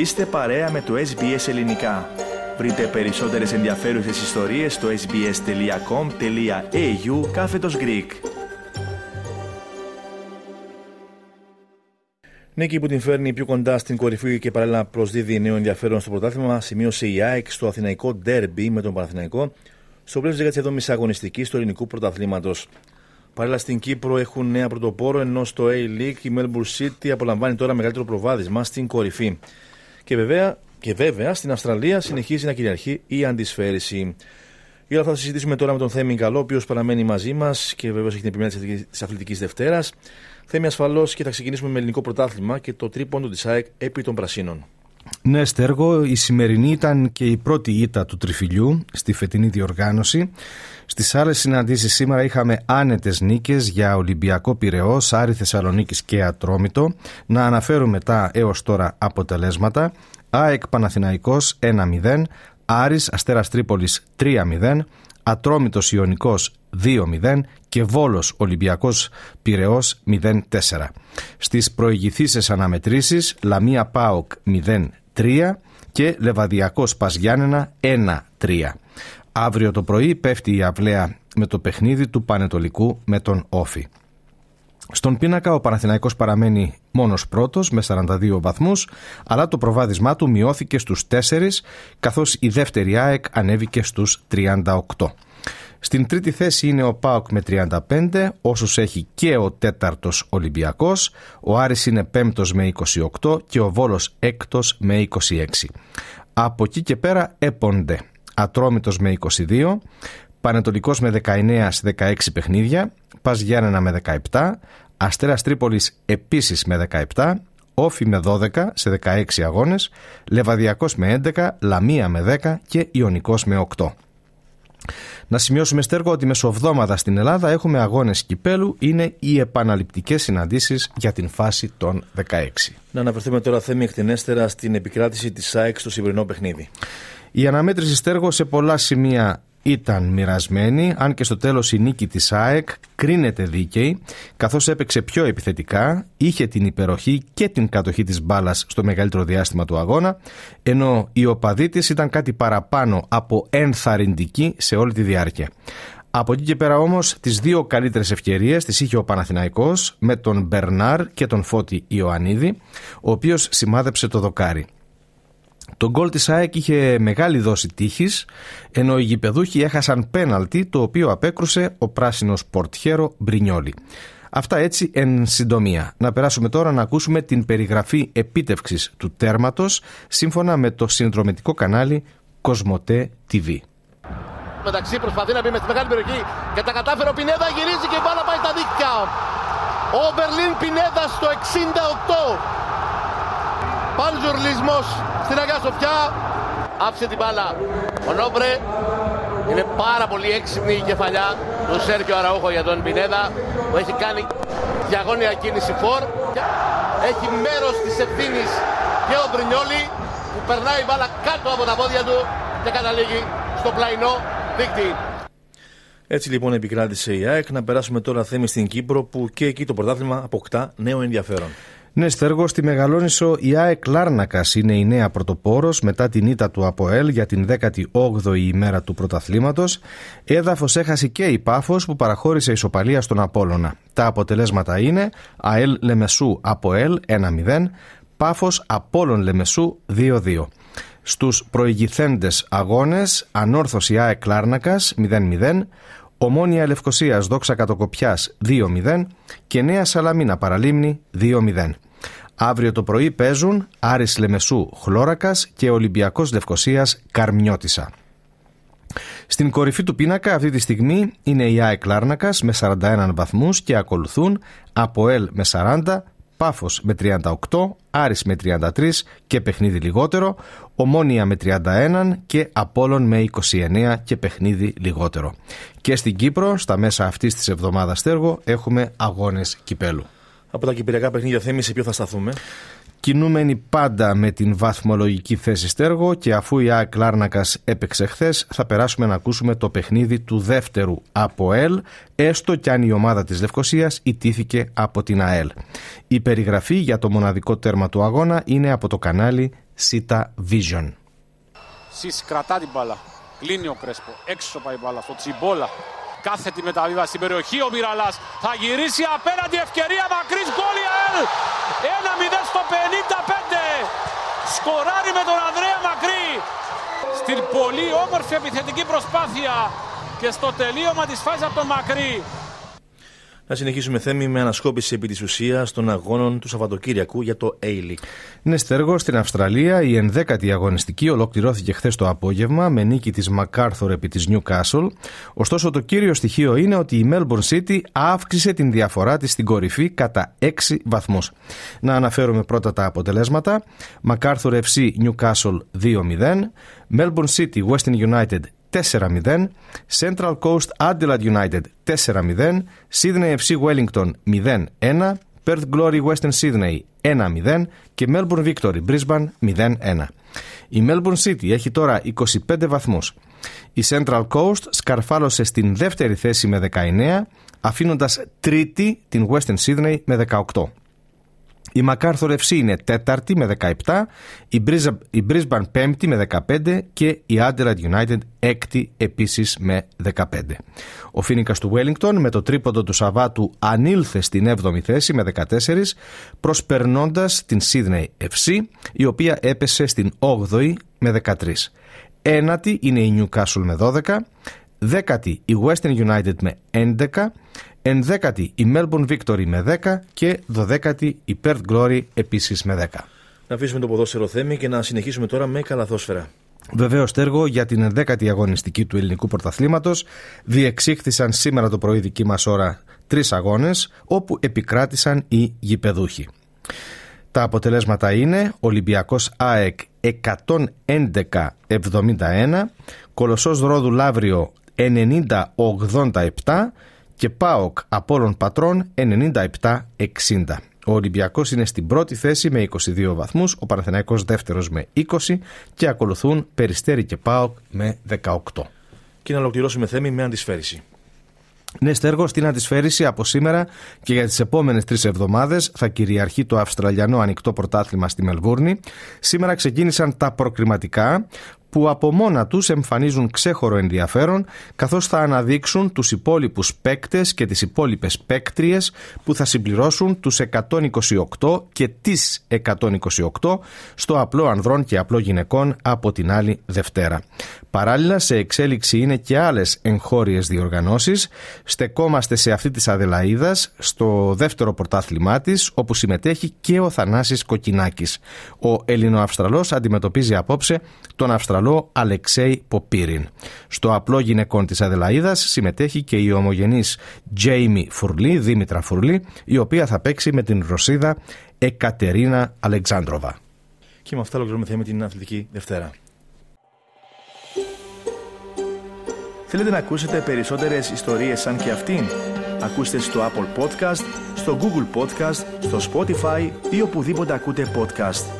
Είστε παρέα με το SBS Ελληνικά. Βρείτε περισσότερες ενδιαφέρουσες ιστορίες στο sbs.com.au/Greek. Νίκη που την φέρνει πιο κοντά στην κορυφή και παράλληλα προσδίδει νέο ενδιαφέρον στο πρωτάθλημα, σημείωσε η ΑΕΚ στο αθηναϊκό ντέρμπι με τον Παναθηναϊκό, στο πλαίσιο της 17ης αγωνιστικής του ελληνικού πρωταθλήματος. Παράλληλα στην Κύπρο έχουν νέα πρωτοπόρο, ενώ στο A-League η Melbourne City απολαμβάνει τώρα μεγαλύτερο προβάδισμα στην κορυφή. Και βέβαια στην Αυστραλία συνεχίζει να κυριαρχεί η αντισφαίριση. Για όλα αυτά θα συζητήσουμε τώρα με τον Θέμη Γκαλώ, ο οποίος παραμένει μαζί μας και βέβαια έχει την επιμέλεια της Αθλητικής Δευτέρας. Θέμη, ασφαλώς και θα ξεκινήσουμε με ελληνικό πρωτάθλημα και το τρίποντο της ΑΕΚ επί των Πρασίνων. Ναι, Στέργο, η σημερινή ήταν και η πρώτη ήττα του Τριφυλιού στη φετινή διοργάνωση. Στις άλλες συναντήσεις σήμερα είχαμε άνετες νίκες για Ολυμπιακό Πυρεό, Άρη Θεσσαλονίκης και Ατρόμητο. Να αναφέρουμε τα έως τώρα αποτελέσματα. ΑΕΚ Παναθηναϊκός 1-0, Άρης Αστέρας Τρίπολης 3-0, Ατρόμητος Ιονικός 2-0 και Βόλος Ολυμπιακός Πυρεός 0-4. Στις προηγηθήσεις αναμετρήσεις Λαμία ΠΑΟΚ 0-3 και Λεβαδιακός ΠΑΣ Γιάννενα 1-3. Αύριο το πρωί πέφτει η αυλαία με το παιχνίδι του Πανετολικού με τον Όφη. Στον πίνακα ο Παναθηναϊκός παραμένει μόνος πρώτος με 42 βαθμούς, αλλά το προβάδισμά του μειώθηκε στους 4, καθώς η δεύτερη ΑΕΚ ανέβηκε στους 38. Στην τρίτη θέση είναι ο ΠΑΟΚ με 35, όσους έχει και ο τέταρτος Ολυμπιακός, ο Άρης είναι πέμπτος με 28 και ο Βόλος έκτος με 26. Από εκεί και πέρα έπονται Ατρόμητος με 22, Πανετολικός με 19 σε 16 παιχνίδια, ΠΑΣ Γιάννενα με 17, Αστέρας Τρίπολης επίσης με 17, Όφη με 12 σε 16 αγώνες, Λεβαδιακός με 11, Λαμία με 10 και Ιονικός με 8. Να σημειώσουμε, Στέργο, ότι μεσοβδόμαδα στην Ελλάδα έχουμε αγώνες κυπέλου, είναι οι επαναληπτικές συναντήσεις για την φάση των 16. Να αναφερθούμε τώρα, Θέμη, εκτενέστερα στην επικράτηση της ΑΕΚ στο σημερινό παιχνίδι. Η αναμέτρηση, Στέργο, σε πολλά σημεία ήταν μοιρασμένη, αν και στο τέλος η νίκη της ΑΕΚ κρίνεται δίκαιη, καθώς έπαιξε πιο επιθετικά, είχε την υπεροχή και την κατοχή της μπάλας στο μεγαλύτερο διάστημα του αγώνα, ενώ οι οπαδοί της ήταν κάτι παραπάνω από ενθαρρυντικοί σε όλη τη διάρκεια. Από εκεί και πέρα όμως, τις δύο καλύτερες ευκαιρίες τις είχε ο Παναθηναϊκός με τον Μπερνάρ και τον Φώτη Ιωαννίδη, ο οποίος σημάδεψε το δοκάρι. Το γκολ της ΑΕΚ είχε μεγάλη δόση τύχης, ενώ οι γηπεδούχοι έχασαν πέναλτι, το οποίο απέκρουσε ο πράσινος πορτιέρο Μπρινιόλι. Αυτά έτσι εν συντομία. Να περάσουμε τώρα να ακούσουμε την περιγραφή επίτευξης του τέρματος σύμφωνα με το συνδρομητικό κανάλι Κοσμοτέ TV. Μεταξύ προσπαθεί να μπει στη μεγάλη περιοχή και τα κατάφερε ο Πινέδα, γυρίζει και η μπάλα πάει στα δίκτυα. Ο Βερλίν Πινέδα στο 68. Πάλι ζουρλισμός στην Αγιά Σοφιά, άφησε την μπάλα ο Νόμπρε, είναι πάρα πολύ έξυπνη η κεφαλιά του Σέρκιο Αραούχο για τον Πινέδα, που έχει κάνει διαγώνια κίνηση φορ, έχει μέρος της ευθύνης και ο Μπρινιόλι που περνάει η μπάλα κάτω από τα πόδια του και καταλήγει στο πλαϊνό δίκτυ. Έτσι λοιπόν επικράτησε η ΑΕΚ. Να περάσουμε τώρα, Θέμη, στην Κύπρο, που και εκεί το πρωτάθλημα αποκτά νέο ενδιαφέρον. Ναι, Στέργο, στη Μεγαλόνισσο η ΑΕ Κλάρνακα είναι η νέα πρωτοπόρος μετά την ήττα του ΑΠΟΕΛ για την 18η ημέρα του πρωταθλήματος. Έδαφος έχασε και η Πάφος που παραχώρησε ισοπαλία στον Απόλλωνα. Τα αποτελέσματα είναι ΑΕΛ Λεμεσού ΑΠΟΕΛ 1-0, Πάφος Απόλλων Λεμεσού 2-2. Στους προηγηθέντες αγώνες ανόρθωση ΑΕ Κλάρνακας 0-0, Ομόνια Λευκοσίας Δόξα Κατοκοπιάς 2-0 και Νέα Σαλαμίνα Παραλίμνη 2-0. Αύριο το πρωί παίζουν Άρης Λεμεσού Χλώρακας και Ολυμπιακός Λευκοσίας Καρμιώτισσα. Στην κορυφή του πίνακα αυτή τη στιγμή είναι η ΑΕ Κλάρνακας με 41 βαθμούς και ακολουθούν ΑΠΟΕΛ με 40, Πάφος με 38, Άρης με 33 και παιχνίδι λιγότερο, Ομόνια με 31 και Απόλλων με 29 και παιχνίδι λιγότερο. Και στην Κύπρο, στα μέσα αυτής της εβδομάδας, Στέργο, έχουμε αγώνες κυπέλου. Από τα κυπριακά παιχνίδια, Θέμη, σε ποιο θα σταθούμε? Κινούμενοι πάντα με την βαθμολογική θέση, Στέργο, και αφού η ΑΕΚ Κλάρνακας έπαιξε χθες, θα περάσουμε να ακούσουμε το παιχνίδι του δεύτερου ΑΠΟΕΛ, έστω κι αν η ομάδα της Λευκοσίας ητήθηκε από την ΑΕΛ. Η περιγραφή για το μοναδικό τέρμα του αγώνα είναι από το κανάλι Σίτα Vision. Σις κρατά την μπάλα. Κλείνει ο Κρέσπο. Έξω πάει η μπάλα στο Τσιμπόλα. Κάθετη μεταβίβαση στην περιοχή. Ο Μυραλάς θα γυρίσει απέναντι. Ευκαιρία μακρύς γκολ. 1-0 στο 55. Σκοράρει με τον Ανδρέα Μακρύ. Στην πολύ όμορφη επιθετική προσπάθεια. Και στο τελείωμα της φάσης από τον Μακρύ. Να συνεχίσουμε, Θέμη, με ανασκόπηση επί της ουσίας των αγώνων του Σαββατοκύριακου για το A-League. Είναι στέργο στην Αυστραλία. Η 11η αγωνιστική ολοκληρώθηκε χθες το απόγευμα με νίκη της MacArthur επί της Newcastle. Ωστόσο, το κύριο στοιχείο είναι ότι η Melbourne City αύξησε την διαφορά της στην κορυφή κατά 6 βαθμούς. Να αναφέρουμε πρώτα τα αποτελέσματα. MacArthur FC Newcastle 2-0. Melbourne City Western United 4-0, Central Coast Adelaide United 4-0, Sydney FC Wellington 0-1, Perth Glory Western Sydney 1-0 και Melbourne Victory Brisbane 0-1. Η Melbourne City έχει τώρα 25 βαθμούς. Η Central Coast σκαρφάλωσε στην δεύτερη θέση με 19, αφήνοντας τρίτη την Western Sydney με 18. Η MacArthur FC είναι τέταρτη με 17, η Brisbane πέμπτη με 15 και η Adelaide United έκτη επίσης με 15. Ο Φοίνικας του Wellington με το τρίποντο του Σαββάτου ανήλθε στην 7η θέση με 14, προσπερνώντας την Sydney FC, η οποία έπεσε στην 8η με 13. Ένατη είναι η Newcastle με 12, δέκατη η Western United με 11, ενδέκατη η Melbourne Victory με 10 και δωδέκατη η Perth Glory επίσης με 10. Να αφήσουμε το ποδόσφαιρο, Θέμη, και να συνεχίσουμε τώρα με καλαθόσφαιρα. Βεβαίως, Τέργο, για την 11η αγωνιστική του ελληνικού πρωταθλήματος διεξήχθησαν σήμερα το πρωί δική μας ώρα 3 αγώνες, όπου επικράτησαν οι γηπεδούχοι. Τα αποτελέσματα είναι Ολυμπιακός ΑΕΚ 111-71, Κολοσσός Ρόδου Λαύριο 90-87 και ΠΑΟΚ Απόλλων Πατρών 97-60. Ο Ολυμπιακός είναι στην πρώτη θέση με 22 βαθμούς, ο Παναθηναϊκός δεύτερος με 20 και ακολουθούν Περιστέρι και ΠΑΟΚ με 18. Και να ολοκληρώσουμε, Θέμη, με αντισφαίριση. Ναι, Στέργο, στην αντισφαίριση από σήμερα και για τις επόμενες 3 εβδομάδες θα κυριαρχεί το Αυστραλιανό Ανοιχτό Πρωτάθλημα στη Μελβούρνη. Σήμερα ξεκίνησαν τα προκριματικά, που από μόνα τους εμφανίζουν ξέχωρο ενδιαφέρον, καθώς θα αναδείξουν τους υπόλοιπους παίκτες και τις υπόλοιπες παίκτριες που θα συμπληρώσουν τους 128 και τις 128 στο απλό ανδρών και απλό γυναικών από την άλλη Δευτέρα. Παράλληλα, σε εξέλιξη είναι και άλλες εγχώριες διοργανώσεις. Στεκόμαστε σε αυτή της Αδελαΐδας, στο δεύτερο πρωτάθλημά της, όπου συμμετέχει και ο Θανάσης Κοκκινάκης. Ο Ελληνοαυστραλός αντιμετωπίζει απόψε τον Αυστραλό Αλεξέη Ποπίριν. Στο απλό γυναικών της Αδελαΐδας συμμετέχει και η ομογενής Τζέιμι Φουρλή, Δήμητρα Φουρλή, η οποία θα παίξει με την Ρωσίδα Εκατερίνα Αλεξάνδροβα. Και με αυτά ολοκληρώνουμε με την Αθλητική Δευτέρα. Θέλετε να ακούσετε περισσότερες ιστορίες σαν και αυτήν? Ακούστε στο Apple Podcast, στο Google Podcast, στο Spotify ή οπουδήποτε ακούτε podcast.